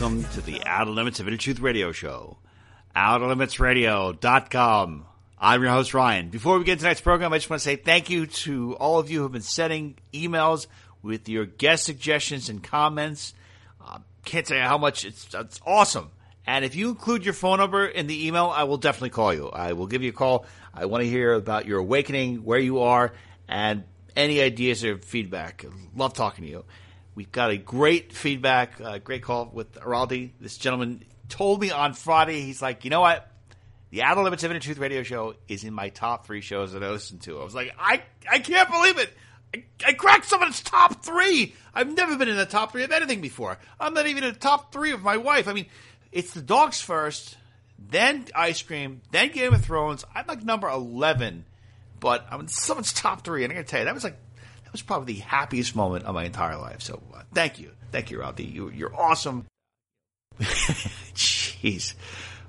welcome to the Outer Limits of Inner Truth Radio Show, OuterLimitsRadio.com. I'm your host, Ryan. Before we get to tonight's program, I just want to say thank you to all of you who have been sending emails with your guest suggestions and comments. Can't tell you how much. It's awesome. And if you include your phone number in the email, I will definitely call you. I will give you a call. I want to hear about your awakening, where you are, and any ideas or feedback. Love talking to you. We've got a great feedback, great call with Araldi. This gentleman told me on Friday, he's like, you know what? The Outer Limits of Inner Truth Radio Show is in my top three shows that I listen to. I was like, I can't believe it. I cracked someone's top three. I've never been in the top three of anything before. I'm not even in the top three of my wife. I mean, it's the dogs first, then ice cream, then Game of Thrones. I'm like number 11, but I'm in someone's top three. And I'm going to tell you, that was probably the happiest moment of my entire life. So thank you. Thank you, Ralphie. You're awesome. Jeez.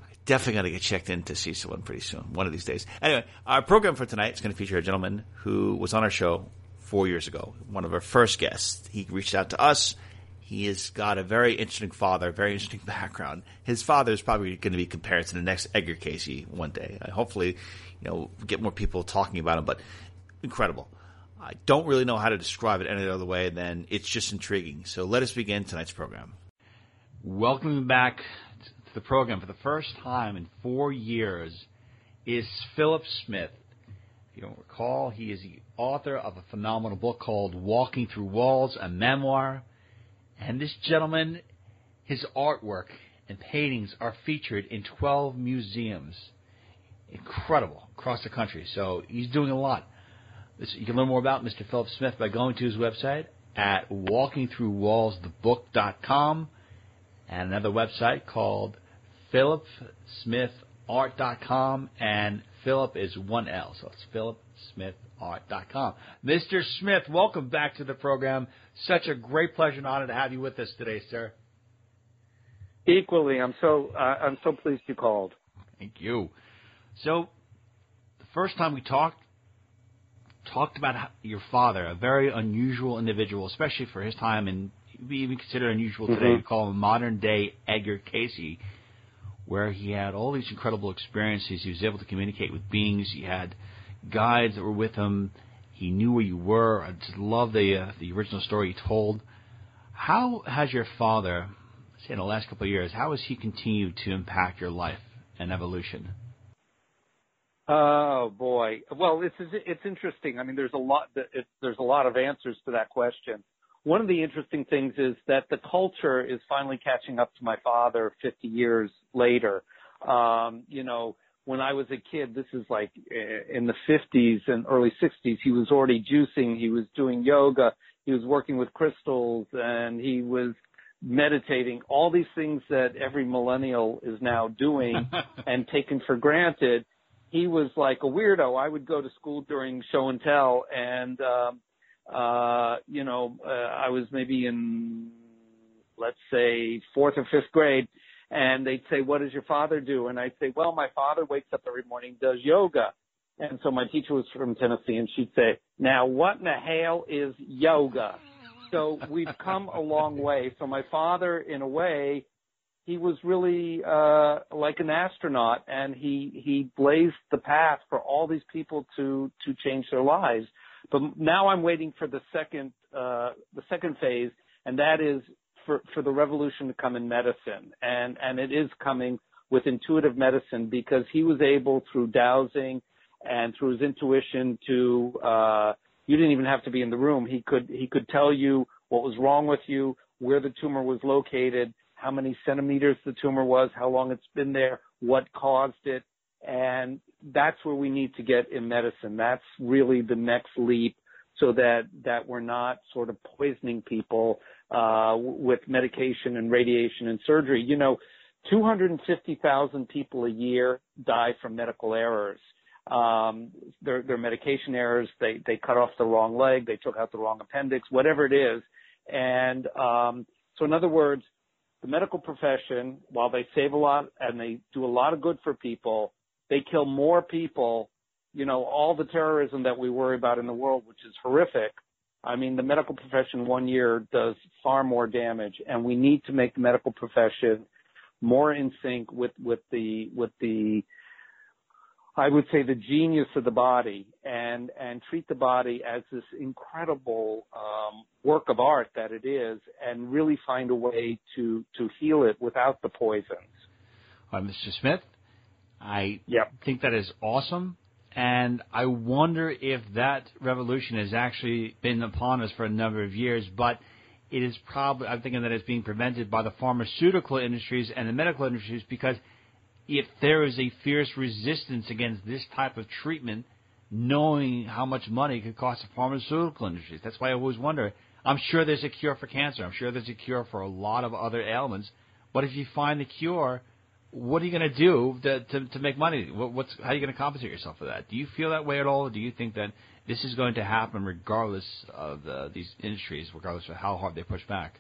I'm definitely going to get checked in to see someone pretty soon, one of these days. Anyway, our program for tonight is going to feature a gentleman who was on our show 4 years ago, one of our first guests. He reached out to us. He has got a very interesting father, very interesting background. His father is probably going to be compared to the next Edgar Cayce one day. Hopefully, get more people talking about him, but incredible. I don't really know how to describe it any other way than it's just intriguing. So let us begin tonight's program. Welcome back to the program. For the first time in 4 years is Philip Smith. If you don't recall, he is the author of a phenomenal book called Walking Through Walls, a memoir. And this gentleman, his artwork and paintings are featured in 12 museums. Incredible, across the country. So he's doing a lot. You can learn more about Mr. Philip Smith by going to his website at walkingthroughwallsthebook.com and another website called philipsmithart.com, and Philip is one L, so it's philipsmithart.com. Mr. Smith, welcome back to the program. Such a great pleasure and honor to have you with us today, sir. Equally, I'm so pleased you called. Thank you. So, the first time we talked about your father, a very unusual individual, especially for his time, and be even considered unusual today. We call him modern-day Edgar Cayce, where he had all these incredible experiences. He was able to communicate with beings. He had guides that were with him. He knew where you were. I just love the original story he told. How has your father, say in the last couple of years, how has he continued to impact your life and evolution? Oh boy! Well, it's interesting. I mean, there's a lot of answers to that question. One of the interesting things is that the culture is finally catching up to my father 50 years later. When I was a kid, this is like in the 50s and early 60s. He was already juicing. He was doing yoga. He was working with crystals, and he was meditating. All these things that every millennial is now doing and taken for granted. He was like a weirdo. I would go to school during show and tell, and I was maybe in, let's say, fourth or fifth grade, and they'd say, "What does your father do?" And I'd say, "Well, my father wakes up every morning, does yoga." And so my teacher was from Tennessee, and she'd say, "Now, what in the hell is yoga?" So we've come a long way. So my father, in a way, he was really like an astronaut, and he blazed the path for all these people to change their lives. But now I'm waiting for the second phase, and that is for the revolution to come in medicine, and it is coming with intuitive medicine, because he was able, through dowsing and through his intuition, to you didn't even have to be in the room. He could tell you what was wrong with you, where the tumor was located, how many centimeters the tumor was, how long it's been there, what caused it. And that's where we need to get in medicine. That's really the next leap, so that we're not sort of poisoning people with medication and radiation and surgery. 250,000 people a year die from medical errors. They're medication errors. They cut off the wrong leg. They took out the wrong appendix, whatever it is. And so in other words, the medical profession, while they save a lot and they do a lot of good for people, they kill more people. All the terrorism that we worry about in the world, which is horrific, I mean, the medical profession one year does far more damage, and we need to make the medical profession more in sync with the I would say the genius of the body, and treat the body as this incredible work of art that it is, and really find a way to heal it without the poisons. All right, Mr. Smith, I think that is awesome, and I wonder if that revolution has actually been upon us for a number of years, but it is probably, I'm thinking that it's being prevented by the pharmaceutical industries and the medical industries, because if there is a fierce resistance against this type of treatment, knowing how much money it could cost the pharmaceutical industries. That's why I always wonder. I'm sure there's a cure for cancer. I'm sure there's a cure for a lot of other ailments. But if you find the cure, what are you going to do to make money? How are you going to compensate yourself for that? Do you feel that way at all? Or do you think that this is going to happen regardless of these industries, regardless of how hard they push back?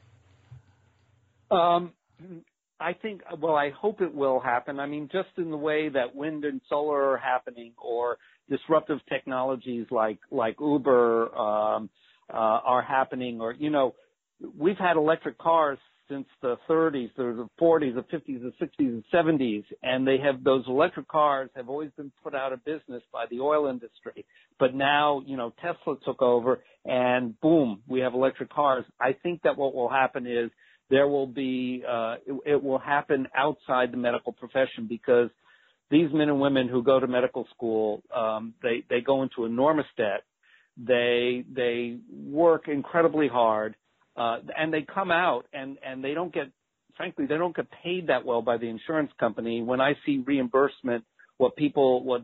I think, well, I hope it will happen. I mean, just in the way that wind and solar are happening, or disruptive technologies like Uber are happening, or, you know, we've had electric cars since the 30s, the 40s, the 50s, the 60s, and 70s, and those electric cars have always been put out of business by the oil industry. But now, you know, Tesla took over, and boom, we have electric cars. I think that what will happen is there will be it will happen outside the medical profession, because these men and women who go to medical school, they go into enormous debt, they work incredibly hard, and they come out and they don't get, frankly, they don't get paid that well by the insurance company. When I see reimbursement, what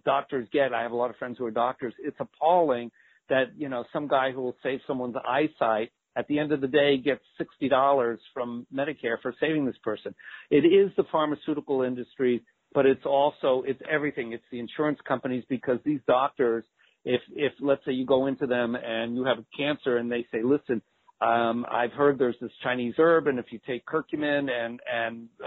doctors get, I have a lot of friends who are doctors, it's appalling that, you know, some guy who will save someone's eyesight at the end of the day gets $60 from Medicare for saving this person. It is the pharmaceutical industry, but it's also, it's everything. It's the insurance companies, because these doctors, if let's say you go into them and you have cancer and they say, listen, I've heard there's this Chinese herb, and if you take curcumin and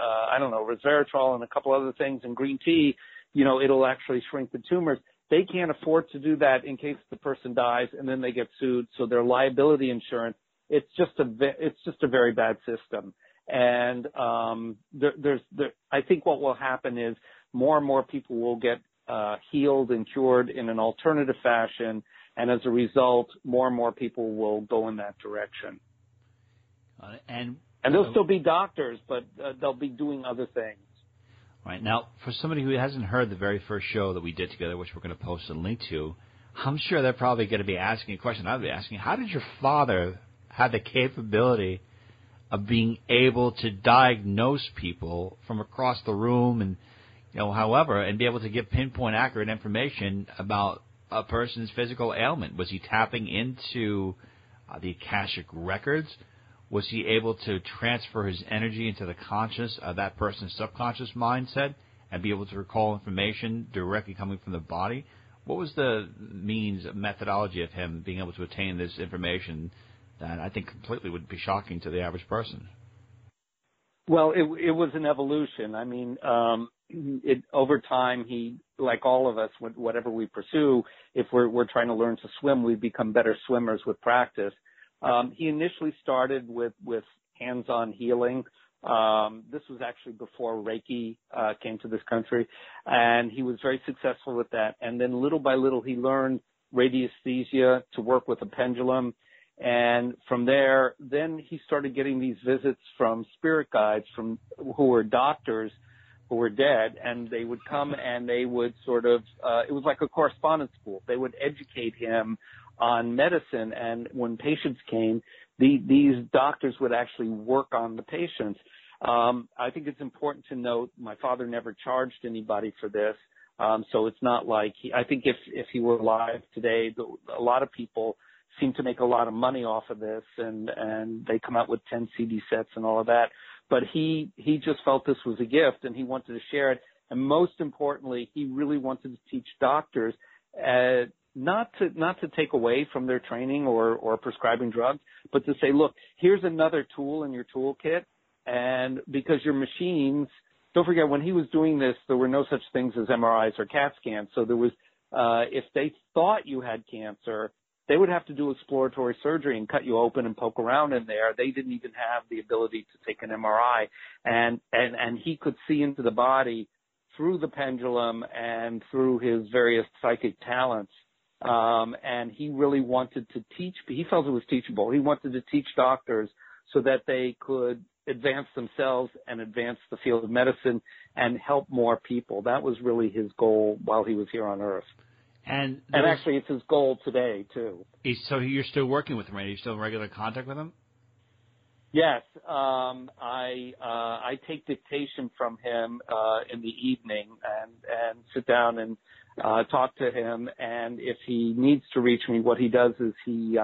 I don't know, resveratrol and a couple other things and green tea, you know, it'll actually shrink the tumors. They can't afford to do that in case the person dies, and then they get sued. So their liability insurance, it's just a very bad system. And I think what will happen is more and more people will get healed and cured in an alternative fashion, and as a result, more and more people will go in that direction. And they'll still be doctors, but they'll be doing other things. Right. Now, for somebody who hasn't heard the very first show that we did together, which we're going to post a link to, I'm sure they're probably going to be asking a question I'll be asking. How did your father have the capability of being able to diagnose people from across the room and, you know, however, and be able to give pinpoint accurate information about a person's physical ailment? Was he tapping into the Akashic records? Was he able to transfer his energy into the conscious of that person's subconscious mindset and be able to recall information directly coming from the body? What was the methodology of him being able to attain this information that I think completely would be shocking to the average person? Well, it was an evolution. I mean, over time, he, like all of us, whatever we pursue, if we're trying to learn to swim, we become better swimmers with practice. He initially started with hands-on healing. This was actually before Reiki came to this country, and he was very successful with that. And then little by little, he learned radiesthesia, to work with a pendulum. And from there, then he started getting these visits from spirit guides who were doctors who were dead, and they would come and they would sort of it was like a correspondence school. They would educate him on medicine, and when patients came, these doctors would actually work on the patients. I think it's important to note my father never charged anybody for this, so it's not like I think if he were alive today, a lot of people seem to make a lot of money off of this, and they come out with 10 CD sets and all of that. But he just felt this was a gift, and he wanted to share it. And most importantly, he really wanted to teach doctors not to take away from their training or prescribing drugs, but to say, look, here's another tool in your toolkit. And because your machines, don't forget, when he was doing this, there were no such things as MRIs or CAT scans. So there was if they thought you had cancer, they would have to do exploratory surgery and cut you open and poke around in there. They didn't even have the ability to take an MRI. And he could see into the body through the pendulum and through his various psychic talents. And he really wanted to teach. He felt it was teachable. He wanted to teach doctors so that they could advance themselves and advance the field of medicine and help more people. That was really his goal while he was here on Earth. And actually, it's his goal today, too. So you're still working with him, right? Are you still in regular contact with him? Yes. I take dictation from him in the evening and sit down and talk to him. And if he needs to reach me, what he does is he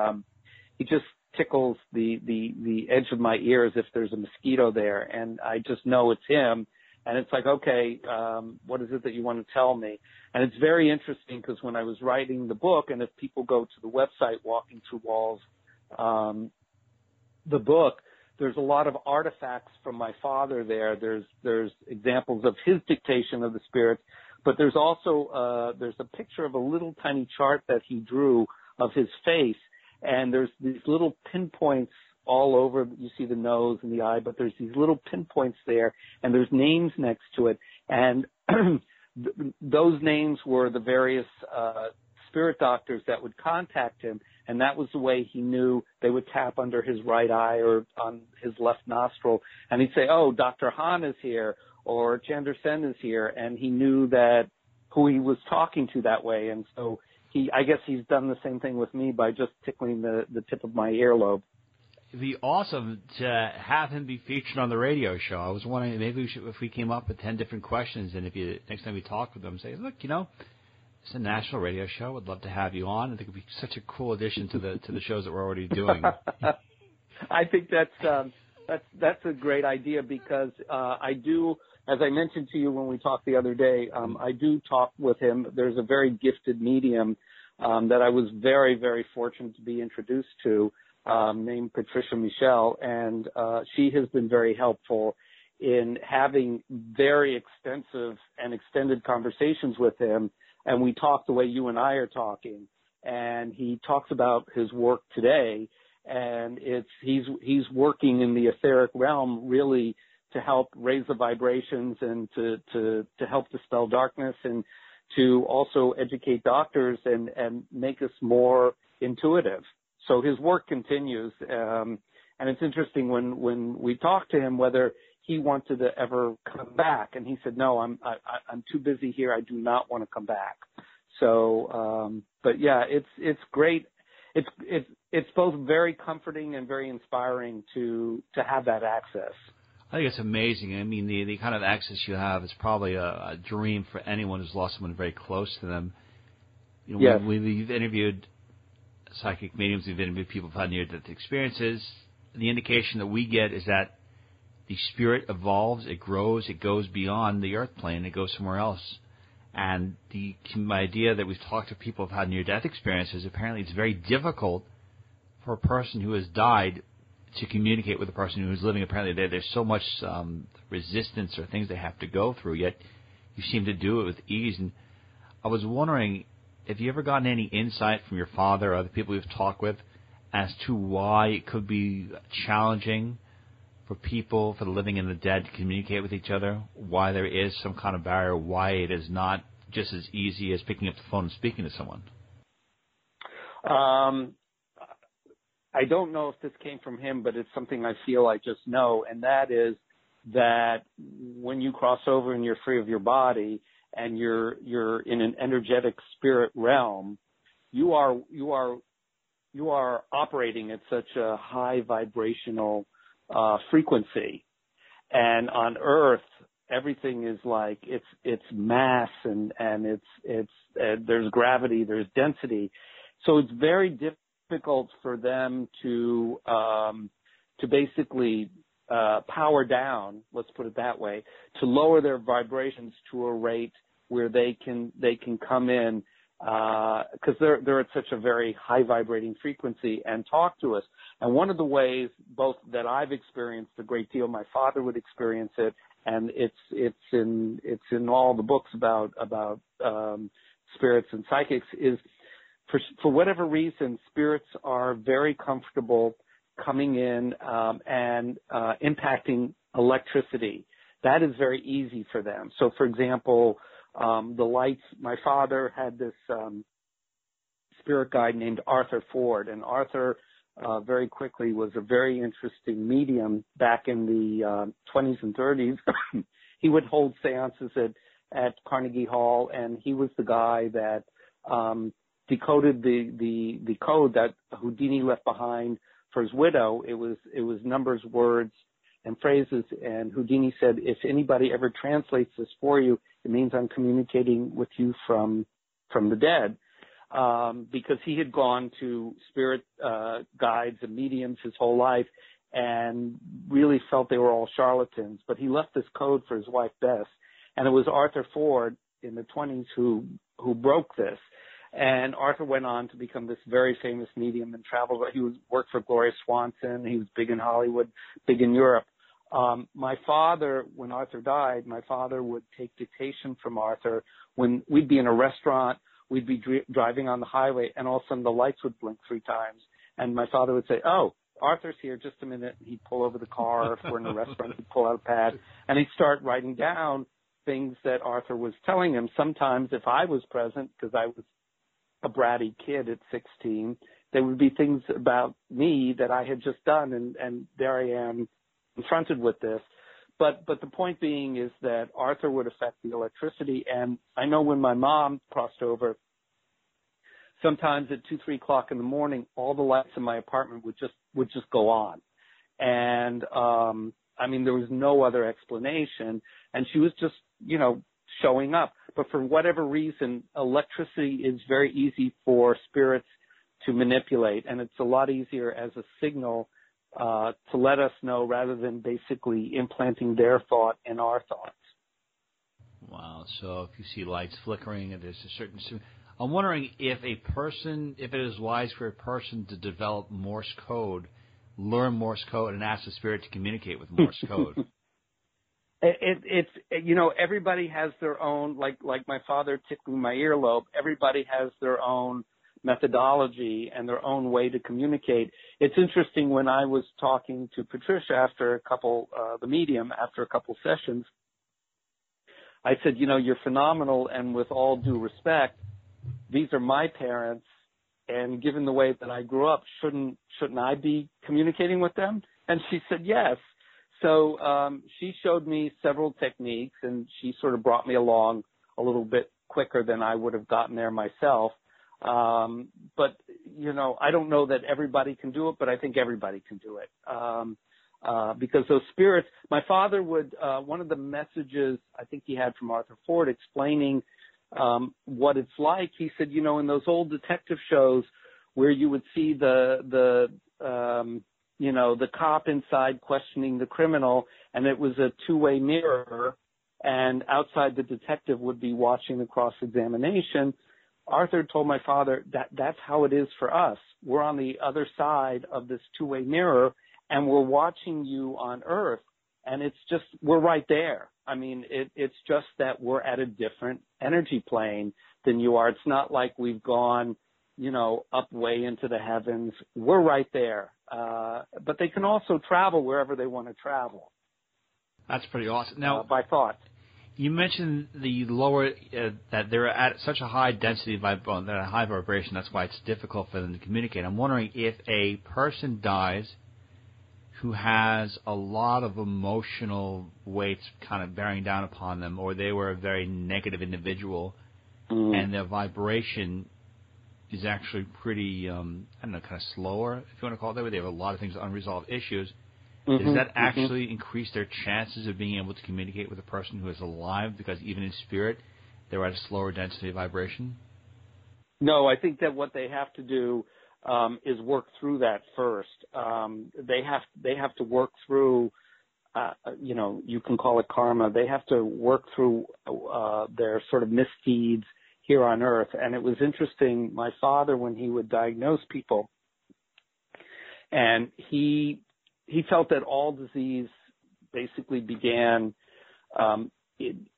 just tickles the edge of my ears if there's a mosquito there. And I just know it's him. And it's like, okay, what is it that you want to tell me? And it's very interesting because when I was writing the book, and if people go to the website, Walking Through Walls, the book, there's a lot of artifacts from my father there. There's examples of his dictation of the spirits, but there's also there's a picture of a little tiny chart that he drew of his face, and there's these little pinpoints all over. You see the nose and the eye, but there's these little pinpoints there, and there's names next to it. And those names were the various spirit doctors that would contact him, and that was the way he knew they would tap under his right eye or on his left nostril, and he'd say, oh, Dr. Han is here, or Chander Sen is here, and he knew that who he was talking to that way. And so I guess he's done the same thing with me by just tickling the tip of my earlobe. It'd be awesome to have him be featured on the radio show. I was wondering maybe if we came up with 10 different questions, and if you next time we talk with them, say, look, it's a national radio show. Would love to have you on. I think it'd be such a cool addition to the shows that we're already doing. I think that's a great idea because I do, as I mentioned to you when we talked the other day, I do talk with him. There's a very gifted medium that I was very, very fortunate to be introduced to. Named Patricia Michelle, and she has been very helpful in having very extensive and extended conversations with him, and we talk the way you and I are talking, and he talks about his work today, and he's working in the etheric realm really to help raise the vibrations and to help dispel darkness and to also educate doctors and make us more intuitive. So his work continues, and it's interesting when we talked to him whether he wanted to ever come back, and he said, no, I'm too busy here. I do not want to come back. So, but yeah, it's great. It's both very comforting and very inspiring to have that access. I think it's amazing. I mean, the kind of access you have is probably a dream for anyone who's lost someone very close to them. Yes. We've interviewed psychic mediums, we've interviewed people who've had near-death experiences. The indication that we get is that the spirit evolves, it grows, it goes beyond the earth plane, it goes somewhere else. And the idea that we've talked to people who've had near-death experiences, apparently it's very difficult for a person who has died to communicate with a person who is living. Apparently there's so much resistance or things they have to go through, yet you seem to do it with ease. And I was wondering, have you ever gotten any insight from your father or other people you've talked with as to why it could be challenging for people, for the living and the dead, to communicate with each other, why there is some kind of barrier, why it is not just as easy as picking up the phone and speaking to someone? I don't know if this came from him, but it's something I feel I just know, and that is that when you cross over and you're free of your body, and you're in an energetic spirit realm, you are operating at such a high vibrational frequency. And on Earth, everything is like it's mass and it's there's gravity, there's density, so it's very difficult for them to basically power down, let's put it that way, to lower their vibrations to a rate where they can come in because they're at such a very high vibrating frequency and talk to us. And one of the ways both that I've experienced a great deal, my father would experience it, and it's in all the books about spirits and psychics, is for whatever reason, spirits are very comfortable coming in and impacting electricity. That is very easy for them. So, for example, the lights, my father had this spirit guide named Arthur Ford, and Arthur very quickly was a very interesting medium back in the 20s and 30s. He would hold seances at Carnegie Hall, and he was the guy that decoded the code that Houdini left behind for his widow. It was numbers, words, and phrases, and Houdini said, if anybody ever translates this for you, it means I'm communicating with you from the dead, because he had gone to spirit guides and mediums his whole life and really felt they were all charlatans. But he left this code for his wife, Bess, and it was Arthur Ford in the 20s who broke this. And Arthur went on to become this very famous medium and traveled. He worked for Gloria Swanson. He was big in Hollywood, big in Europe. My father, when Arthur died, my father would take dictation from Arthur. When we'd be in a restaurant, we'd be driving on the highway, and all of a sudden the lights would blink 3 times. And my father would say, oh, Arthur's here, just a minute. And he'd pull over the car. If we're in a restaurant, he'd pull out a pad. And he'd start writing down things that Arthur was telling him. Sometimes if I was present, because I was a bratty kid at 16, there would be things about me that I had just done, and there I am confronted with this. But the point being is that Arthur would affect the electricity, and I know when my mom crossed over, sometimes at 2-3 o'clock in the morning, all the lights in my apartment would just go on, and I mean, there was no other explanation, and she was just, showing up. But for whatever reason, electricity is very easy for spirits to manipulate, and it's a lot easier as a signal to let us know rather than basically implanting their thought in our thoughts. Wow. So if you see lights flickering and there's a certain... I'm wondering if it is wise for a person to develop Morse code, learn Morse code, and ask the spirit to communicate with Morse code. It's everybody has their own, like my father tickling my earlobe, everybody has their own methodology and their own way to communicate. It's interesting, when I was talking to Patricia after a couple sessions, I said, you're phenomenal, and with all due respect, these are my parents, and given the way that I grew up, shouldn't I be communicating with them? And she said yes. So she showed me several techniques, and she sort of brought me along a little bit quicker than I would have gotten there myself. But I don't know that everybody can do it, but I think everybody can do it. Because those spirits, my father would, one of the messages I think he had from Arthur Ford explaining what it's like, he said, in those old detective shows where you would see the cop inside questioning the criminal, and it was a two-way mirror, and outside the detective would be watching the cross-examination. Arthur told my father that that's how it is for us. We're on the other side of this two-way mirror, and we're watching you on Earth, and it's just, we're right there. I mean, it's just that we're at a different energy plane than you are. It's not like we've gone, up way into the heavens. We're right there. But they can also travel wherever they want to travel. That's pretty awesome. Now, by thought, you mentioned the lower that they're at such a high density, a high vibration. That's why it's difficult for them to communicate. I'm wondering if a person dies who has a lot of emotional weights kind of bearing down upon them, or they were a very negative individual, and their vibration is actually pretty, kind of slower, if you want to call it that way. They have a lot of things, unresolved issues. Mm-hmm, does that actually increase their chances of being able to communicate with a person who is alive, because even in spirit, they're at a slower density of vibration? No, I think that what they have to do is work through that first. They have to work through, you can call it karma. They have to work through their sort of misdeeds here on Earth. And it was interesting, my father, when he would diagnose people, and he felt that all disease basically began not in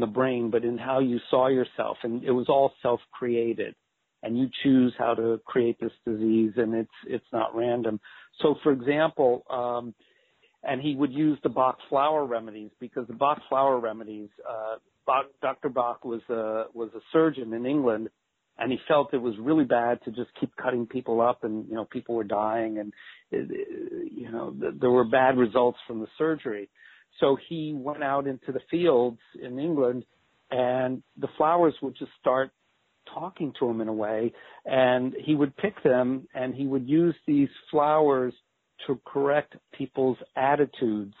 the brain, but in how you saw yourself, and it was all self-created. and you choose how to create this disease, and it's not random. So, for example, and he would use the Bach flower remedies, because the Bach flower remedies, Dr. Bach was a surgeon in England, and he felt it was really bad to just keep cutting people up, and people were dying, and there were bad results from the surgery. So he went out into the fields in England, and the flowers would just start talking to him in a way, and he would pick them, and he would use these flowers to correct people's attitudes.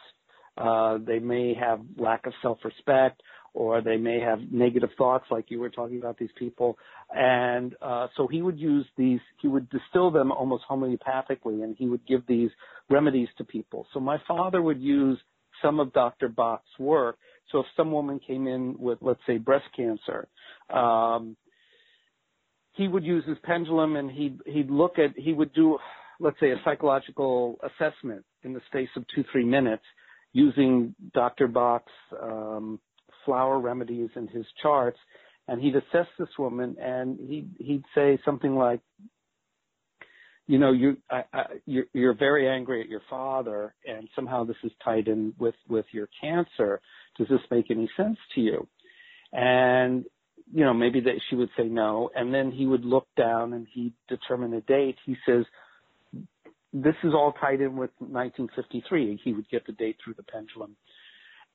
They may have lack of self-respect, or they may have negative thoughts, like you were talking about these people. And so he would use these, he would distill them almost homeopathically, and he would give these remedies to people. So my father would use some of Dr. Bach's work. So if some woman came in with, let's say, breast cancer, he would use his pendulum, and he would do, let's say, a psychological assessment in the space of 2-3 minutes using Dr. Bach's flower remedies and his charts. And he'd assess this woman, and he'd say something like, you're very angry at your father, and somehow this is tied in with your cancer. Does this make any sense to you? And, maybe that she would say no. And then he would look down, and he'd determine a date. He says, this is all tied in with 1953. He would get the date through the pendulum.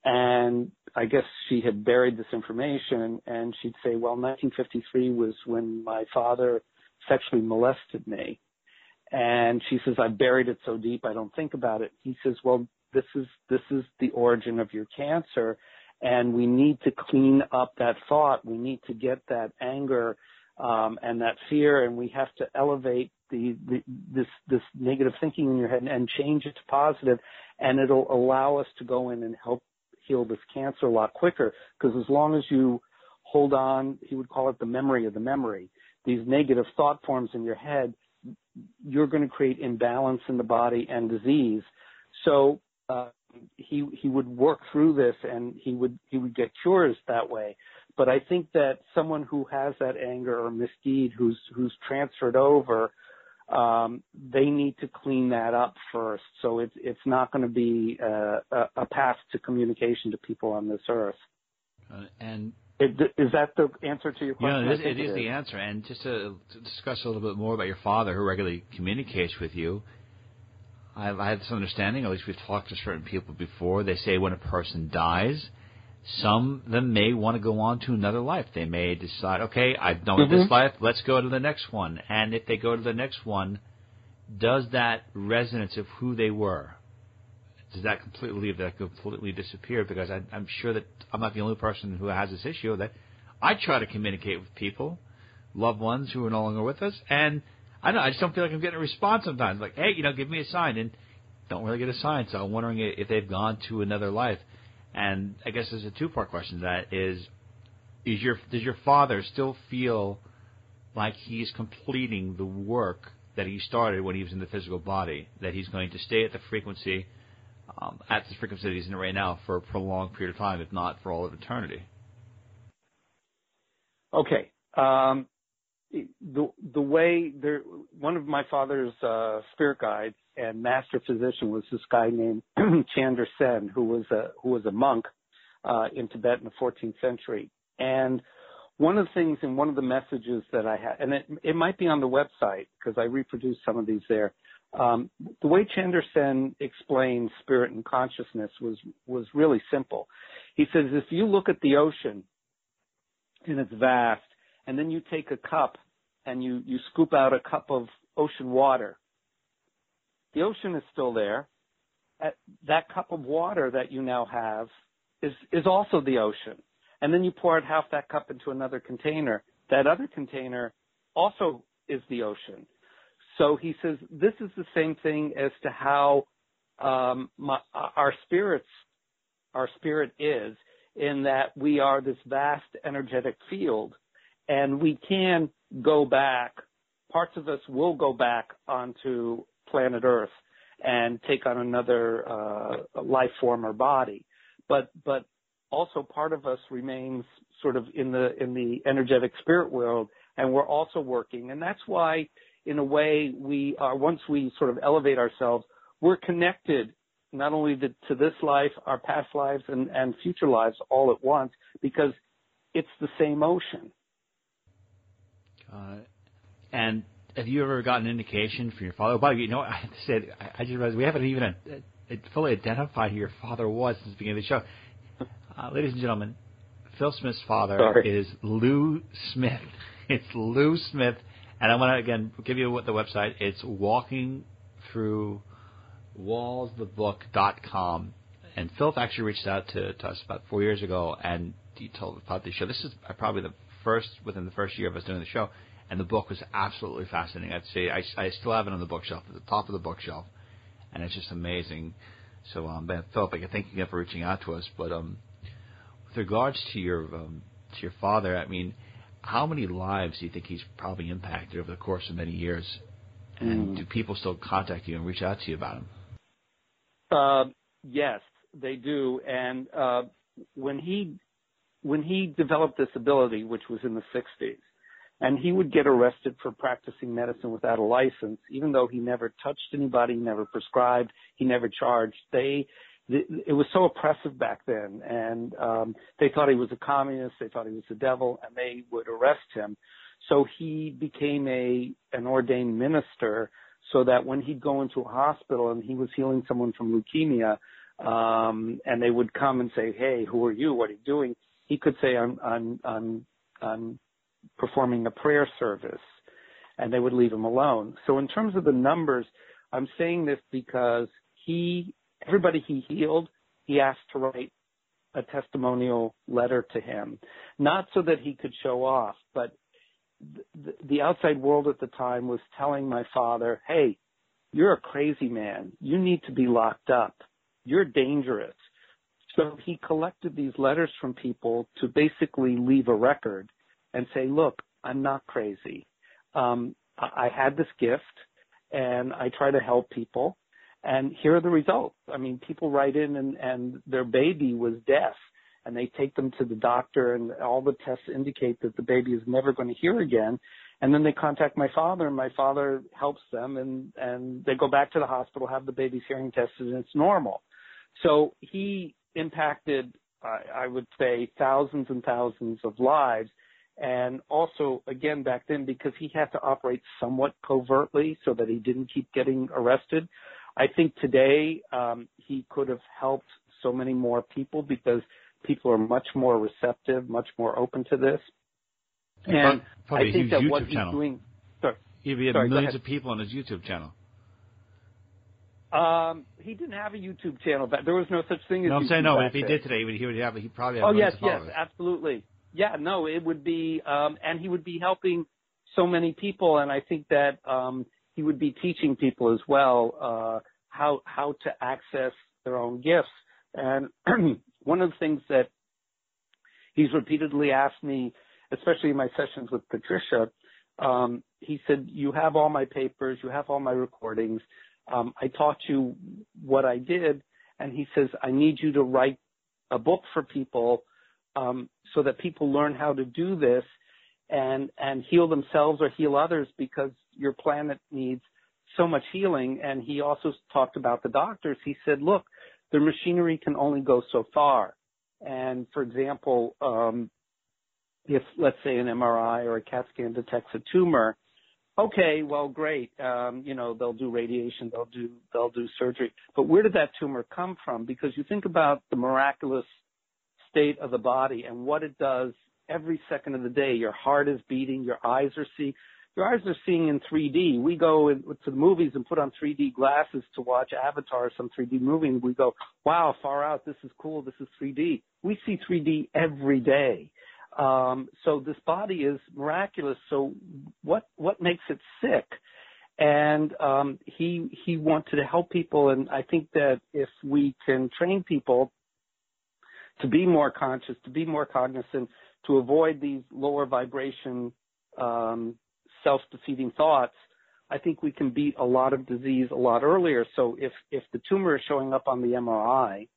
And I guess she had buried this information, and she'd say, well, 1953 was when my father sexually molested me. And she says, I buried it so deep, I don't think about it. He says, well, this is the origin of your cancer, and we need to clean up that thought. We need to get that anger and that fear, and we have to elevate this negative thinking in your head and change it to positive, and it'll allow us to go in and help heal this cancer a lot quicker. Because as long as you hold on, he would call it the memory of the memory, these negative thought forms in your head, you're going to create imbalance in the body and disease. So he would work through this, and he would get cures that way. But I think that someone who has that anger or misdeed, who's transferred over, they need to clean that up first. So it's not going to be a path to communication to people on this earth. Is that the answer to your question? Yeah, it is the answer. And just to discuss a little bit more about your father, who regularly communicates with you, I have this understanding, at least we've talked to certain people before, they say when a person dies, some of them may want to go on to another life. They may decide, okay, I've done with this life, let's go to the next one. And if they go to the next one, does that resonance of who they were, does that completely disappear? Because I'm sure that I'm not the only person who has this issue, that I try to communicate with people, loved ones who are no longer with us, and I just don't feel like I'm getting a response sometimes. Like, hey, give me a sign, and don't really get a sign. So I'm wondering if they've gone to another life. And I guess there's a two-part question to that is does your father still feel like he's completing the work that he started when he was in the physical body, that he's going to stay at the frequency that he's in right now for a prolonged period of time, if not for all of eternity? Okay. The way there, one of my father's spirit guides and master physician was this guy named Chander Sen, who was a monk in Tibet in the 14th century. And one of the things, and one of the messages that I had, and it might be on the website because I reproduced some of these there. The way Chander Sen explained spirit and consciousness was really simple. He says, if you look at the ocean and it's vast, and then you take a cup and you scoop out a cup of ocean water, the ocean is still there. That cup of water that you now have is also the ocean. And then you pour out half that cup into another container. That other container also is the ocean. So he says this is the same thing as to how our spirit is, in that we are this vast energetic field, and we can go back. Parts of us will go back onto planet Earth and take on another life form or body, but also part of us remains sort of in the energetic spirit world and we're also working. And that's why, in a way, we are, once we sort of elevate ourselves, we're connected not only to this life, our past lives, and future lives all at once, because it's the same ocean. And have you ever gotten an indication from your father? Well, you know, I just realized we haven't even fully identified who your father was since the beginning of the show. Ladies and gentlemen, Phil Smith's father is Lou Smith. It's Lou Smith. And I want to, again, give you the website. It's walkingthroughwallsthebook.com. And Philip actually reached out to us about 4 years ago, and he told us about the show. This is probably within the first year of us doing the show, and the book was absolutely fascinating. I'd say I still have it on the bookshelf, at the top of the bookshelf, and it's just amazing. So, Philip, I thank you again for reaching out to us. But with regards to your father, I mean, how many lives do you think he's probably impacted over the course of many years? And do people still contact you and reach out to you about him? Yes, they do. And when he developed this ability, which was in the 60s, and he would get arrested for practicing medicine without a license, even though he never touched anybody, never prescribed, he never charged. It was so oppressive back then, and they thought he was a communist, they thought he was the devil, and they would arrest him. So he became an ordained minister, so that when he'd go into a hospital and he was healing someone from leukemia, and they would come and say, "Hey, who are you? What are you doing?" He could say, "I'm performing a prayer service," and they would leave him alone. So in terms of the numbers, I'm saying this because everybody he healed, he asked to write a testimonial letter to him, not so that he could show off, but the outside world at the time was telling my father, "Hey, you're a crazy man. You need to be locked up. You're dangerous." So he collected these letters from people to basically leave a record and say, "Look, I'm not crazy. I had this gift, and I try to help people. And here are the results." I mean, people write in, and their baby was deaf, and they take them to the doctor, and all the tests indicate that the baby is never going to hear again. And then they contact my father, and my father helps them, and they go back to the hospital, have the baby's hearing tested, and it's normal. So he impacted, I would say, thousands and thousands of lives. And also, again, back then, because he had to operate somewhat covertly so that he didn't keep getting arrested, I think today he could have helped so many more people, because people are much more receptive, much more open to this. And probably I think that what he's doing... He had millions of people on his YouTube channel. He didn't have a YouTube channel, but there was no such thing as YouTube. If he did today, he probably have millions of followers. Oh, yes, absolutely. Yeah, no, it would be... and he would be helping so many people, and I think that he would be teaching people as well how to access their own gifts. And one of the things that he's repeatedly asked me, especially in my sessions with Patricia, he said, "You have all my papers, you have all my recordings. I taught you what I did." And he says, "I need you to write a book for people so that people learn how to do this and heal themselves or heal others, because your planet needs so much healing." And he also talked about the doctors. He said, "Look, their machinery can only go so far." And, for example, if, let's say, an MRI or a CAT scan detects a tumor, okay, well, great. They'll do radiation, they'll do surgery. But where did that tumor come from? Because you think about the miraculous state of the body and what it does every second of the day. Your heart is beating, your eyes are seeing in 3D. We go to the movies and put on 3D glasses to watch Avatar or some 3D movie, and we go, "Wow, far out, this is cool, this is 3D." We see 3D every day. So this body is miraculous. So what makes it sick? And he wanted to help people, and I think that if we can train people to be more conscious, to be more cognizant, to avoid these lower vibration self-defeating thoughts, I think we can beat a lot of disease a lot earlier. So if the tumor is showing up on the MRI,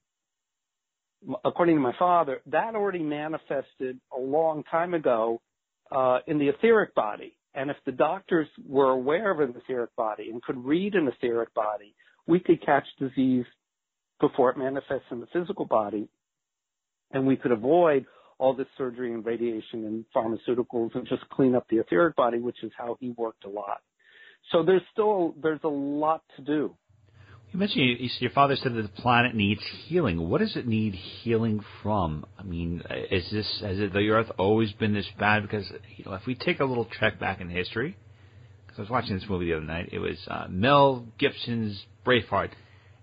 according to my father, that already manifested a long time ago in the etheric body. And if the doctors were aware of an etheric body and could read an etheric body, we could catch disease before it manifests in the physical body, and we could avoid all this surgery and radiation and pharmaceuticals and just clean up the etheric body, which is how he worked a lot. So there's a lot to do. You mentioned your father said that the planet needs healing. What does it need healing from? I mean, has the Earth always been this bad? Because, you know, if we take a little trek back in history, because I was watching this movie the other night, it was Mel Gibson's Braveheart.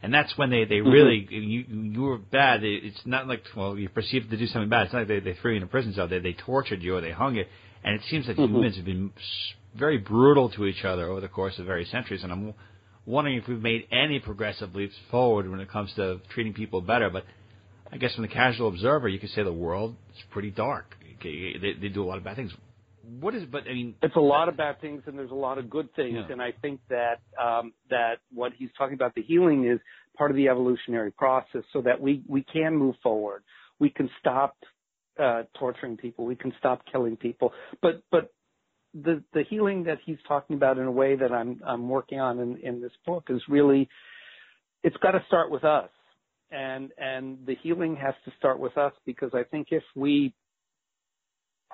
And that's when they really, you were bad. It's not like, well, you perceived to do something bad. It's not like they threw you in a prison cell. They tortured you or they hung you. And it seems like humans have been very brutal to each other over the course of various centuries. And I'm wondering if we've made any progressive leaps forward when it comes to treating people better. But I guess from the casual observer, you could say the world is pretty dark. They do a lot of bad things. It's a lot of bad things, and there's a lot of good things. Yeah. And I think that that what he's talking about, the healing, is part of the evolutionary process, so that we can move forward. We can stop torturing people. We can stop killing people. But the healing that he's talking about, in a way that I'm working on in this book, is really, it's got to start with us, and the healing has to start with us, because I think if we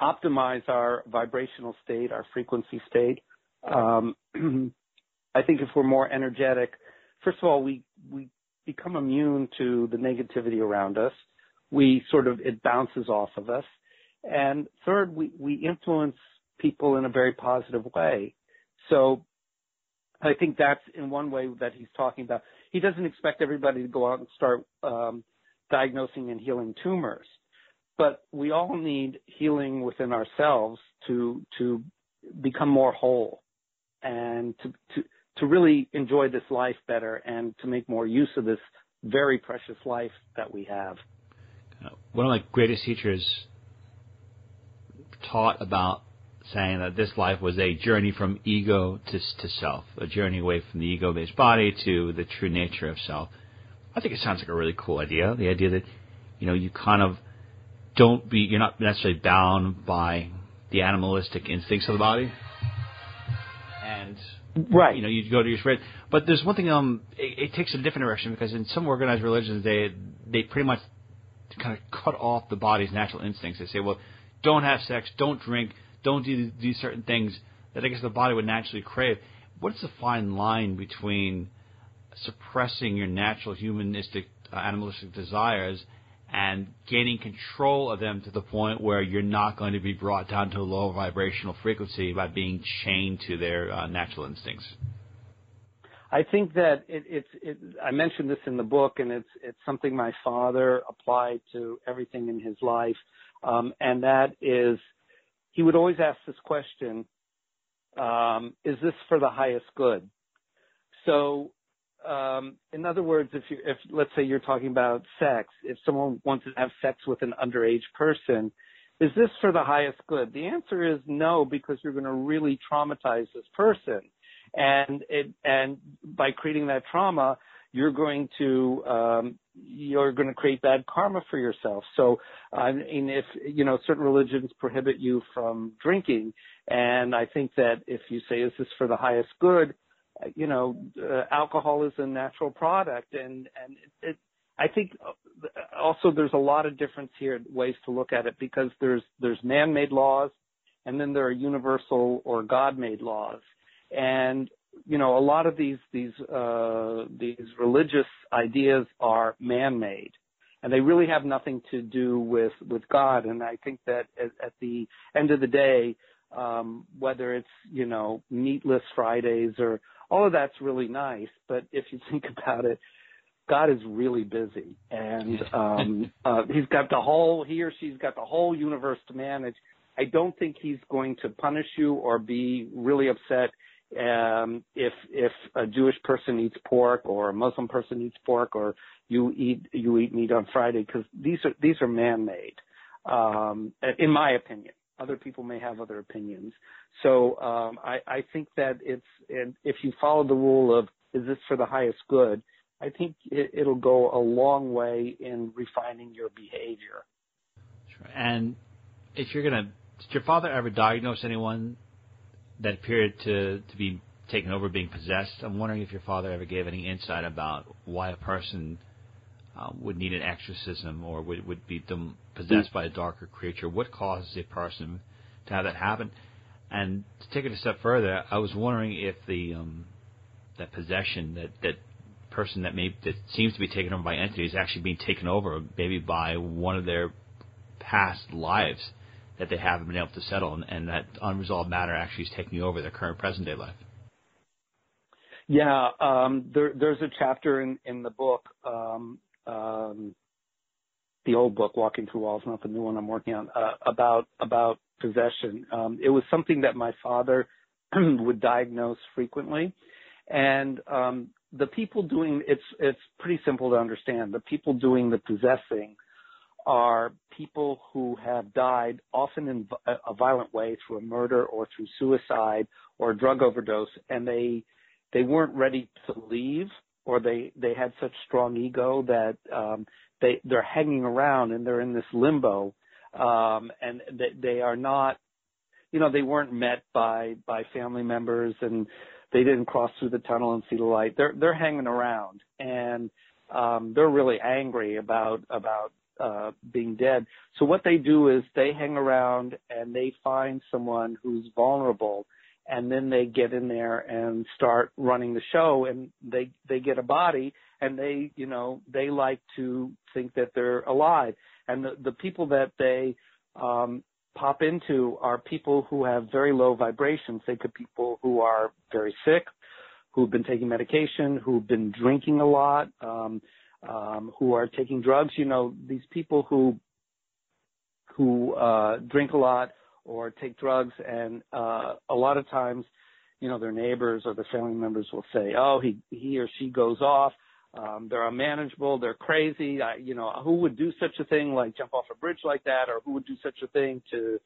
optimize our vibrational state, our frequency state. I think if we're more energetic, first of all, we become immune to the negativity around us. It bounces off of us. And third, we influence people in a very positive way. So I think that's in one way that he's talking about. He doesn't expect everybody to go out and start diagnosing and healing tumors. But we all need healing within ourselves to become more whole, and to really enjoy this life better, and to make more use of this very precious life that we have. One of my greatest teachers taught about saying that this life was a journey from ego to self, a journey away from the ego-based body to the true nature of self. I think it sounds like a really cool idea, the idea that, you know, you kind of you're not necessarily bound by the animalistic instincts of the body. And, right. You know, you go to your spirit. But there's one thing, it takes a different direction, because in some organized religions, they pretty much kind of cut off the body's natural instincts. They say, well, don't have sex, don't drink, don't do these certain things that I guess the body would naturally crave. What's the fine line between suppressing your natural humanistic, animalistic desires and gaining control of them to the point where you're not going to be brought down to a lower vibrational frequency by being chained to their natural instincts? I think that I mentioned this in the book, and it's something my father applied to everything in his life, and that is, he would always ask this question: "Is this for the highest good?" So. In other words, if let's say you're talking about sex, if someone wants to have sex with an underage person, is this for the highest good? The answer is no, because you're going to really traumatize this person, and by creating that trauma, you're going to create bad karma for yourself. So, I mean, if you know, certain religions prohibit you from drinking, and I think that if you say, "Is this for the highest good?" You know, alcohol is a natural product, and I think also there's a lot of difference here, ways to look at it, because there's man-made laws, and then there are universal or God-made laws, and you know, a lot of these religious ideas are man-made, and they really have nothing to do with God. And I think that at the end of the day, whether it's, you know, meatless Fridays or all of that's really nice, but if you think about it, God is really busy, and he or she's got the whole universe to manage. I don't think he's going to punish you or be really upset if a Jewish person eats pork or a Muslim person eats pork, or you eat meat on Friday, because these are man-made, in my opinion. Other people may have other opinions. So I think that if you follow the rule of, is this for the highest good, I think it'll go a long way in refining your behavior. Sure. And if you're going to Did your father ever diagnose anyone that appeared to be taken over, being possessed? I'm wondering if your father ever gave any insight about why a person would need an exorcism or would be possessed by a darker creature. What causes a person to have that happen? And to take it a step further, I was wondering if the that possession, that person that seems to be taken over by entities, actually being taken over maybe by one of their past lives that they haven't been able to settle, and that unresolved matter actually is taking over their current present day life. Yeah, there's a chapter in the book, the old book, Walking Through Walls, not the new one I'm working on, about possession. It was something that my father would diagnose frequently, and the people doing it's pretty simple to understand. The people doing the possessing are people who have died, often in a violent way, through a murder or through suicide or a drug overdose, and they weren't ready to leave, or they had such strong ego that they're hanging around and they're in this limbo, and they are not, they weren't met by family members, and they didn't cross through the tunnel and see the light. They're hanging around, and they're really angry about being dead. So what they do is they hang around and they find someone who's vulnerable, and then they get in there and start running the show, and they get a body, and they like to think that they're alive. And the people that they pop into are people who have very low vibrations. They could be people who are very sick, who've been taking medication, who've been drinking a lot, who are taking drugs. These people who drink a lot or take drugs, and a lot of times, their neighbors or their family members will say, "Oh, he or she goes off. They're unmanageable. They're crazy. Who would do such a thing, like jump off a bridge like that, or who would do such a thing to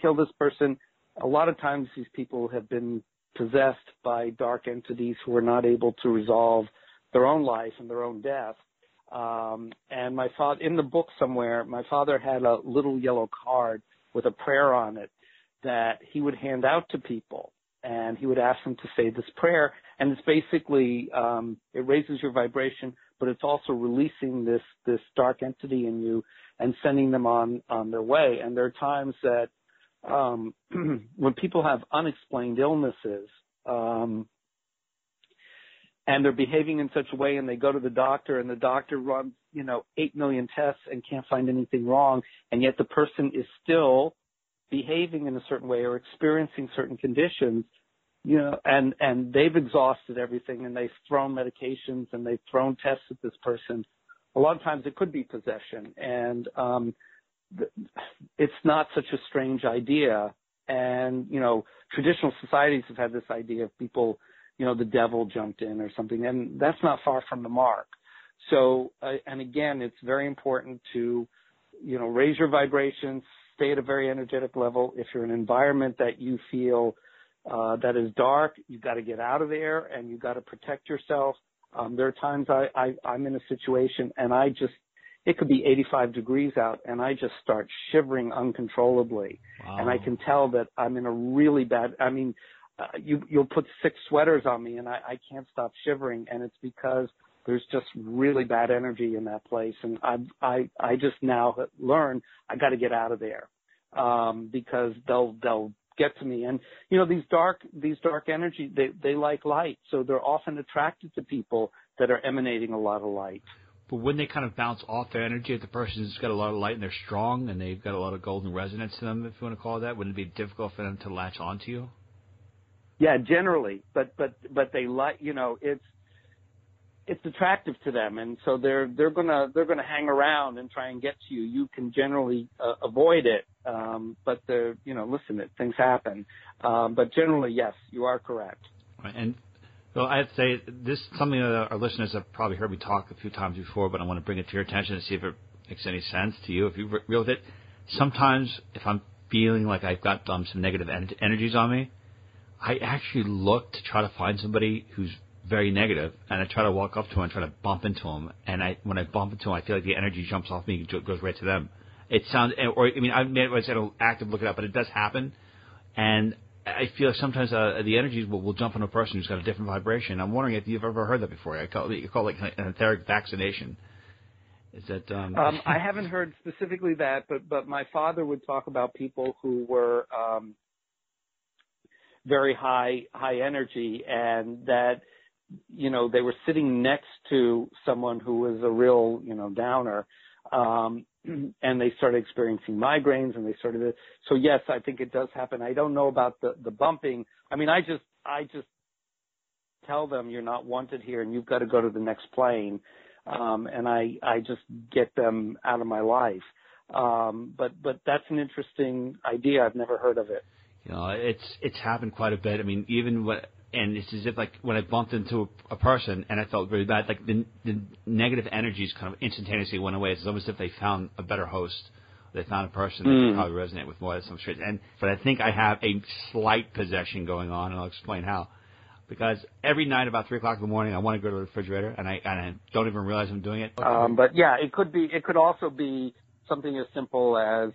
kill this person?" A lot of times, these people have been possessed by dark entities who are not able to resolve their own life and their own death. And my father, in the book somewhere, my father had a little yellow card with a prayer on it that he would hand out to people, and he would ask them to say this prayer. And it's basically, it raises your vibration, but it's also releasing this dark entity in you and sending them on their way. And there are times that, when people have unexplained illnesses, and they're behaving in such a way, and they go to the doctor, and the doctor runs, 8 million tests and can't find anything wrong, and yet the person is still behaving in a certain way or experiencing certain conditions, and they've exhausted everything, and they've thrown medications and they've thrown tests at this person. A lot of times it could be possession, and it's not such a strange idea. And, traditional societies have had this idea of people, the devil jumped in or something, and that's not far from the mark. So, and again, it's very important to, raise your vibrations, stay at a very energetic level. If you're in an environment that you feel that is dark, you've got to get out of there, and you've got to protect yourself. There are times I'm in a situation, and it could be 85 degrees out, and I just start shivering uncontrollably. Wow. And I can tell that I'm in a really bad, you'll put 6 sweaters on me, and I can't stop shivering, and it's because there's just really bad energy in that place. And I just now learn I got to get out of there, because they'll get to me. And these dark energy, they like light, so they're often attracted to people that are emanating a lot of light. But when they kind of bounce off their energy, if the person's got a lot of light and they're strong and they've got a lot of golden resonance to them, if you want to call it that, wouldn't it be difficult for them to latch onto you? Yeah, generally, but they like, it's attractive to them, and so they're gonna hang around and try and get to you. You can generally avoid it, but they're, things happen, but generally, yes, you are correct. And so I'd say this is something that our listeners have probably heard me talk a few times before, but I want to bring it to your attention and see if it makes any sense to you, if you agree with it. Sometimes, if I'm feeling like I've got some negative energies on me, I actually look to try to find somebody who's very negative, and I try to walk up to him and try to bump into him. And when I bump into him, I feel like the energy jumps off me and goes right to them. It sounds, or I mean, I was at an active look it up, but it does happen. And I feel like sometimes the energies will jump on a person who's got a different vibration. I'm wondering if you've ever heard that before. You call it like an etheric vaccination. Is that? I haven't heard specifically that, but my father would talk about people who were very high energy, and that, you know, they were sitting next to someone who was a real, you know, downer. And they started experiencing migraines, and they started. So yes, I think it does happen. I don't know about the bumping. I mean, I just tell them you're not wanted here, and you've got to go to the next plane. And I just get them out of my life. But that's an interesting idea. I've never heard of it. You know, it's happened quite a bit. I mean, even what. And it's as if, like, when I bumped into a person and I felt really bad, like, the negative energies kind of instantaneously went away. It's almost as if they found a better host. They found a person that could probably resonate with more. That's some shit. But I think I have a slight possession going on, and I'll explain how. Because every night about 3 o'clock in the morning, I want to go to the refrigerator, and I don't even realize I'm doing it. But, yeah, it could also be something as simple as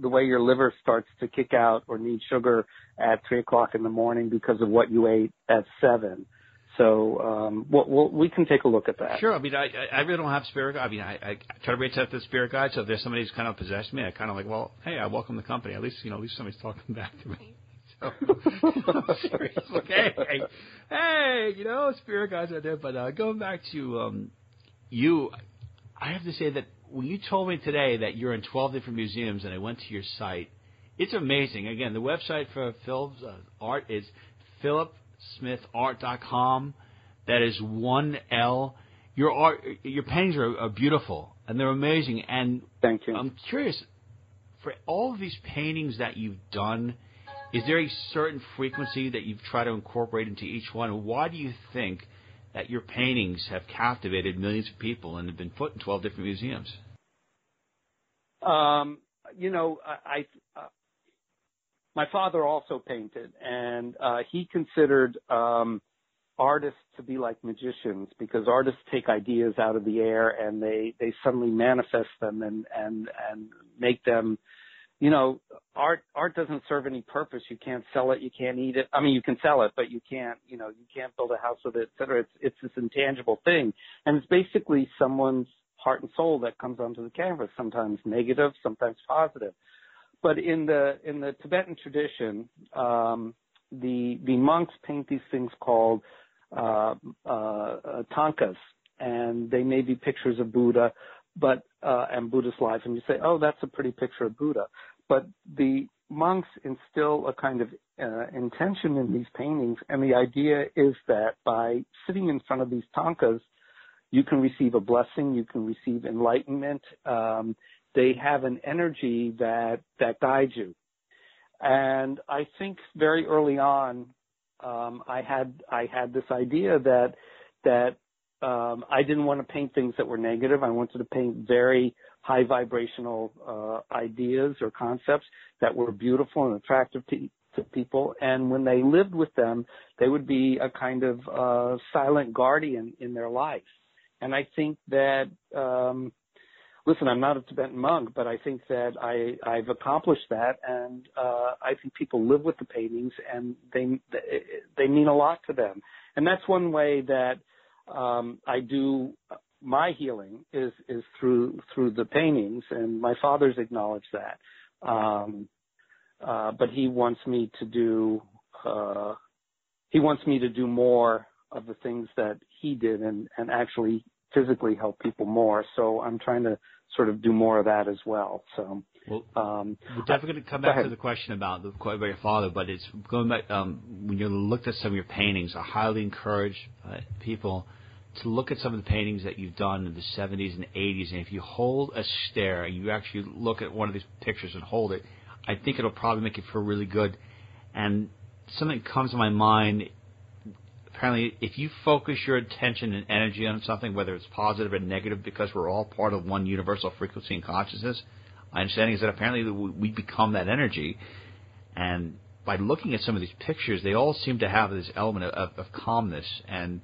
the way your liver starts to kick out or need sugar at 3 o'clock in the morning because of what you ate at 7. So we can take a look at that. Sure. I mean, I really don't have spirit. I mean, I try to reach out to the spirit guide. So if there's somebody who's kind of possessed me, I kind of like, well, hey, I welcome the company. At least somebody's talking back to me. So I'm serious. Okay. Hey, you know, spirit guides out there. But going back to you, I have to say that when you told me today that you're in 12 different museums, and I went to your site, it's amazing. Again, the website for Phil's art is philipsmithart.com. That is one L. Your art, your paintings are beautiful, and they're amazing. And thank you. I'm curious, for all of these paintings that you've done, is there a certain frequency that you've tried to incorporate into each one? Why do you think that your paintings have captivated millions of people and have been put in 12 different museums? You know, I my father also painted, and he considered artists to be like magicians, because artists take ideas out of the air and they suddenly manifest them and make them. You know, art doesn't serve any purpose. You can't sell it. You can't eat it. I mean, you can sell it, but you can't, you know, you can't build a house with it, et cetera. It's this intangible thing. And it's basically someone's heart and soul that comes onto the canvas, sometimes negative, sometimes positive. But in the Tibetan tradition, the monks paint these things called tankas, and they may be pictures of Buddha, but and Buddhist life. And you say, oh, that's a pretty picture of Buddha. But the monks instill a kind of intention in these paintings, and the idea is that by sitting in front of these tankas, you can receive a blessing, you can receive enlightenment. They have an energy that guides you. And I think very early on, I had this idea that I didn't want to paint things that were negative. I wanted to paint very high vibrational ideas or concepts that were beautiful and attractive to people. And when they lived with them, they would be a kind of silent guardian in their life. And I think that, listen, I'm not a Tibetan monk, but I think that I've accomplished that. And I think people live with the paintings, and they mean a lot to them. And that's one way that I do my healing is through the paintings, and my father's acknowledged that. But he wants me to do more of the things that he did, and actually physically help people more. So I'm trying to sort of do more of that as well. So we're definitely going to come back to the question about your father, but it's going back when you looked at some of your paintings. I highly encourage people to look at some of the paintings that you've done in the 70s and 80s, and if you hold a stare and you actually look at one of these pictures and hold it, I think it'll probably make you feel really good. And something comes to my mind. Apparently, if you focus your attention and energy on something, whether it's positive or negative, because we're all part of one universal frequency and consciousness, my understanding is that apparently we become that energy. And by looking at some of these pictures, they all seem to have this element of calmness. And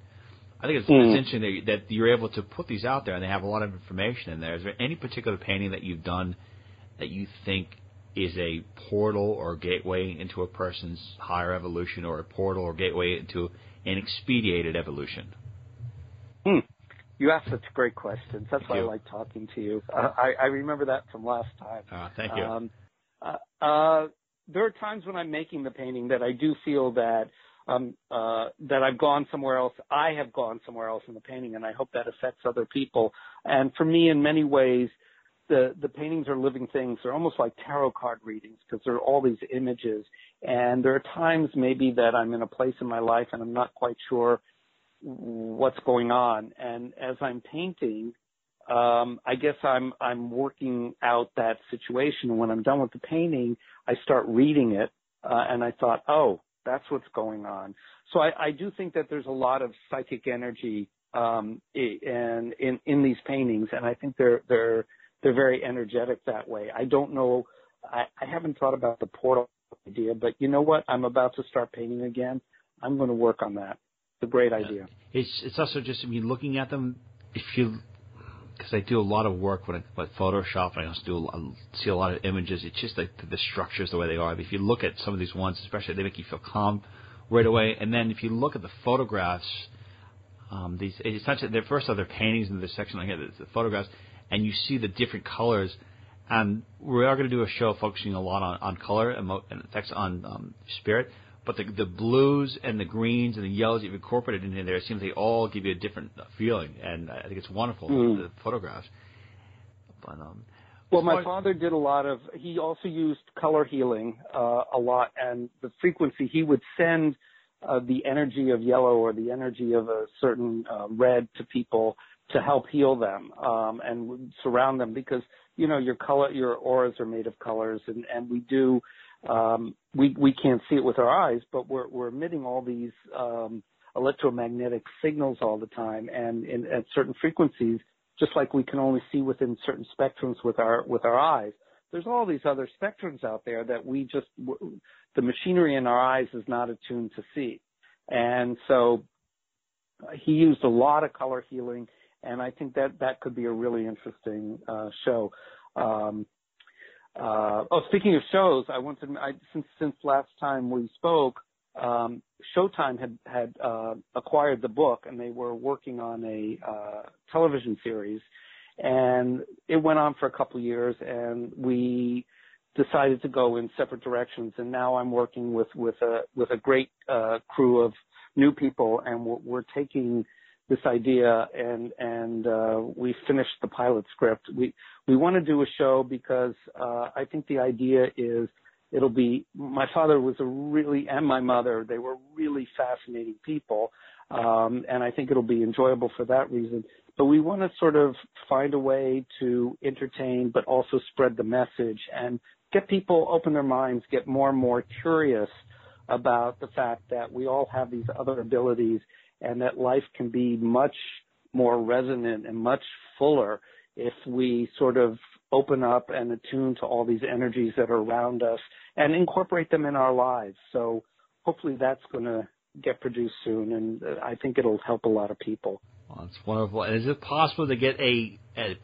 I think it's interesting that you're able to put these out there, and they have a lot of information in there. Is there any particular painting that you've done that you think is a portal or gateway into a person's higher evolution, or a portal or gateway into an expedited evolution? You asked such great questions. That's why I like talking to you. I remember that from last time. Thank you. There are times when I'm making the painting that I do feel that I've gone somewhere else. I have gone somewhere else in the painting, and I hope that affects other people. And for me, in many ways, the paintings are living things. They're almost like tarot card readings, because there are all these images. And there are times maybe that I'm in a place in my life and I'm not quite sure what's going on. And as I'm painting, I guess I'm working out that situation. When I'm done with the painting, I start reading it, and I thought, oh, that's what's going on. So I do think that there's a lot of psychic energy in these paintings, and I think they're very energetic that way. I don't know. I haven't thought about the portal idea, but you know what? I'm about to start painting again. I'm going to work on that. It's a great idea. It's also just, I mean, looking at them, because I do a lot of work with Photoshop, and I also see a lot of images. It's just like the structures, the way they are. But if you look at some of these ones, especially, they make you feel calm right away. And then if you look at the photographs, it's not just, first are their paintings in this section right here, the photographs, and you see the different colors. And we are going to do a show focusing a lot on color and effects on spirit. But the blues and the greens and the yellows you've incorporated in there, it seems they all give you a different feeling, and I think it's wonderful, the photographs. But, well, my father did a lot of – he also used color healing a lot, and the frequency he would send the energy of yellow or the energy of a certain red to people to help heal them and surround them, because, you know, your auras are made of colors, and we do – we can't see it with our eyes, but we're emitting all these electromagnetic signals all the time, and at certain frequencies, just like we can only see within certain spectrums with our eyes. There's all these other spectrums out there that the machinery in our eyes is not attuned to see. And so he used a lot of color healing, and I think that could be a really interesting show. Speaking of shows, I want to. Since last time we spoke, Showtime had acquired the book, and they were working on a television series, and it went on for a couple years, and we decided to go in separate directions. And now I'm working with a great crew of new people, and we're taking this idea, and we finished the pilot script. We want to do a show because I think the idea is it'll be – my father was and my mother, they were really fascinating people, and I think it'll be enjoyable for that reason. But we want to sort of find a way to entertain but also spread the message and get people open their minds, get more and more curious about the fact that we all have these other abilities, and that life can be much more resonant and much fuller if we sort of open up and attune to all these energies that are around us and incorporate them in our lives. So hopefully that's going to get produced soon, and I think it'll help a lot of people. Well, that's wonderful. And is it possible to get a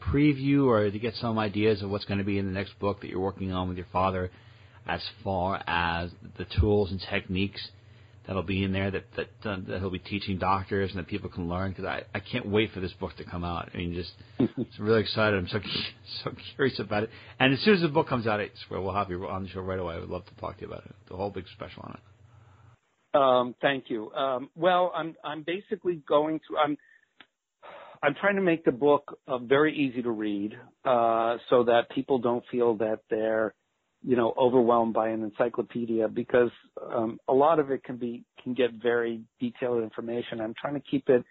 preview or to get some ideas of what's going to be in the next book that you're working on with your father as far as the tools and techniques that'll be in there that he'll be teaching doctors and that people can learn? Because I can't wait for this book to come out. I mean, I'm really excited. I'm so curious about it. And as soon as the book comes out, I swear we'll have you on the show right away. I would love to talk to you about it, the whole big special on it. Thank you. Well, I'm basically going through. I'm trying to make the book very easy to read so that people don't feel that they're overwhelmed by an encyclopedia, because a lot of it can get very detailed information. I'm trying to keep it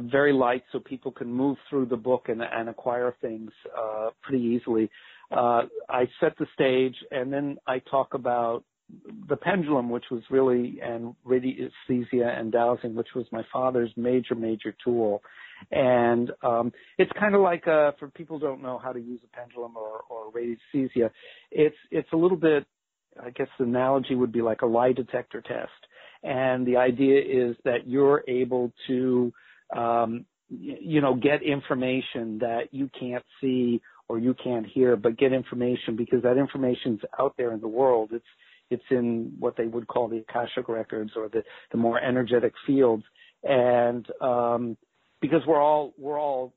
very light so people can move through the book and acquire things pretty easily. I set the stage, and then I talk about the pendulum, which was really, and radiesthesia and dowsing, which was my father's major tool. And it's kind of like for people who don't know how to use a pendulum or radiesthesia, it's a little bit, I guess the analogy would be like a lie detector test. And the idea is that you're able to, get information that you can't see or you can't hear, but get information, because that information's out there in the world. It's in what they would call the Akashic records, or the more energetic fields. And because we're all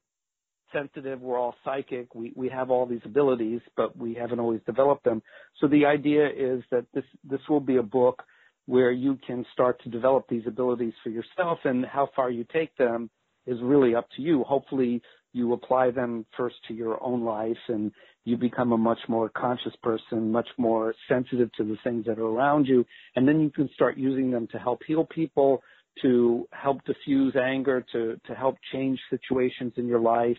sensitive, we're all psychic, we have all these abilities, but we haven't always developed them. So the idea is that this will be a book where you can start to develop these abilities for yourself, and how far you take them is really up to you. Hopefully you apply them first to your own life and you become a much more conscious person, much more sensitive to the things that are around you. And then you can start using them to help heal people, to help diffuse anger, to help change situations in your life,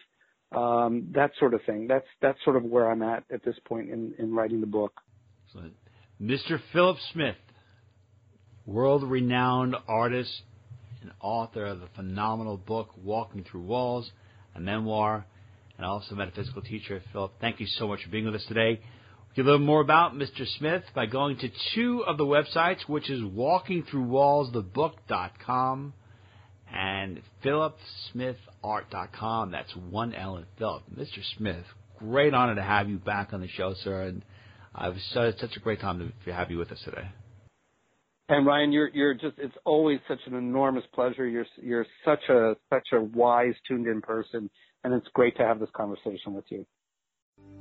that sort of thing. That's sort of where I'm at this point in writing the book. Excellent. Mr. Philip Smith, world-renowned artist and author of the phenomenal book, Walking Through Walls, a memoir, and also metaphysical teacher. Philip, thank you so much for being with us today. You can learn more about Mr. Smith by going to two of the websites, which is walkingthroughwallsthebook.com and philipsmithart.com. That's one L in Philip. Mr. Smith, great honor to have you back on the show, sir, and it's such a great time to have you with us today. And Ryan, you're just—it's always such an enormous pleasure. You're such a wise, tuned-in person, and it's great to have this conversation with you.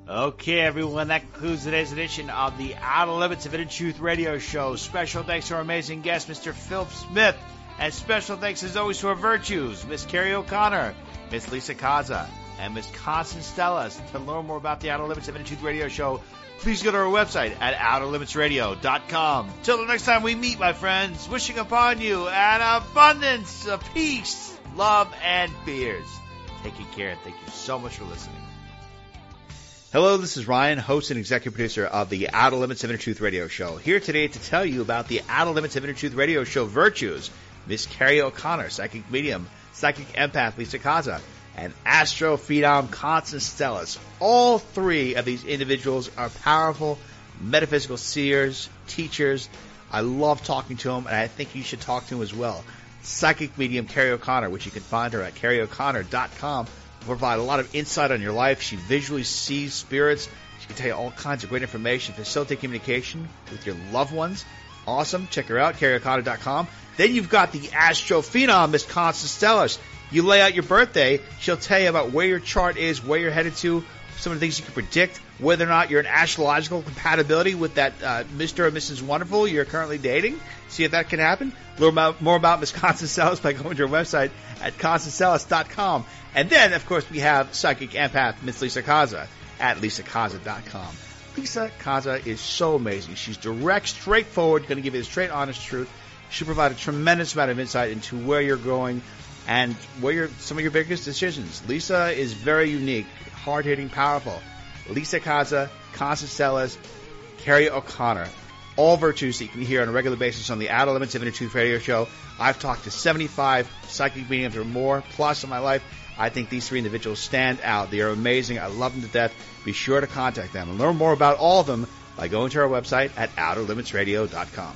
Okay, everyone, that concludes today's edition of the Outer Limits of Inner Truth Radio Show. Special thanks to our amazing guest, Mr. Philip Smith. And special thanks, as always, to our virtues, Miss Carrie O'Connor, Miss Lisa Kaza, and Miss Constance Stellis. To learn more about the Outer Limits of Inner Truth Radio Show, please go to our website at OuterLimitsRadio.com. Till the next time we meet, my friends, wishing upon you an abundance of peace, love, and fears. Take good care, and thank you so much for listening. Hello, this is Ryan, host and executive producer of the Outer Limits of Inner Truth Radio Show. Here today to tell you about the Outer Limits of Inner Truth Radio Show virtues: Miss Carrie O'Connor, psychic medium, psychic empath Lisa Kaza, and astrophenom Constance Stellis. All three of these individuals are powerful metaphysical seers, teachers. I love talking to them, and I think you should talk to them as well. Psychic medium Carrie O'Connor, which you can find her at CarrieOConnor.com. Provide a lot of insight on your life. She visually sees spirits. She can tell you all kinds of great information, facilitate communication with your loved ones. Awesome. Check her out, CarrieOConnor.com. Then you've got the astrophenom, Miss Constance Stellis. You lay out your birthday. She'll tell you about where your chart is, where you're headed to, some of the things you can predict, whether or not you're in astrological compatibility with that Mr. or Mrs. Wonderful you're currently dating. See if that can happen. Learn more about Miss Constance Stellis by going to her website at ConstanceStellis.com. And then, of course, we have psychic empath Miss Lisa Kaza at lisakaza.com. Lisa Kaza is so amazing. She's direct, straightforward, going to give you the straight, honest truth. She'll provide a tremendous amount of insight into where you're going and where some of your biggest decisions. Lisa is very unique, hard-hitting, powerful. Lisa Kaza, Constance Stellis, Carrie O'Connor. All virtues that you can hear on a regular basis on the Outer Limits of Inner Truth Radio Show. I've talked to 75 psychic mediums or more plus in my life. I think these three individuals stand out. They are amazing. I love them to death. Be sure to contact them and learn more about all of them by going to our website at OuterLimitsRadio.com.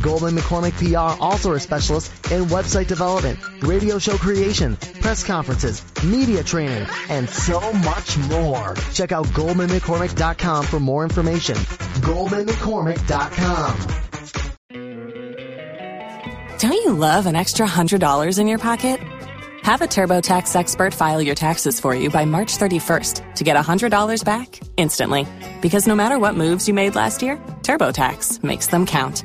Goldman McCormick PR also is specialist in website development, radio show creation, press conferences, media training, and so much more. Check out GoldmanMcCormick.com for more information. GoldmanMcCormick.com. Don't you love an extra $100 in your pocket? Have a TurboTax expert file your taxes for you by March 31st to get $100 back instantly. Because no matter what moves you made last year, TurboTax makes them count.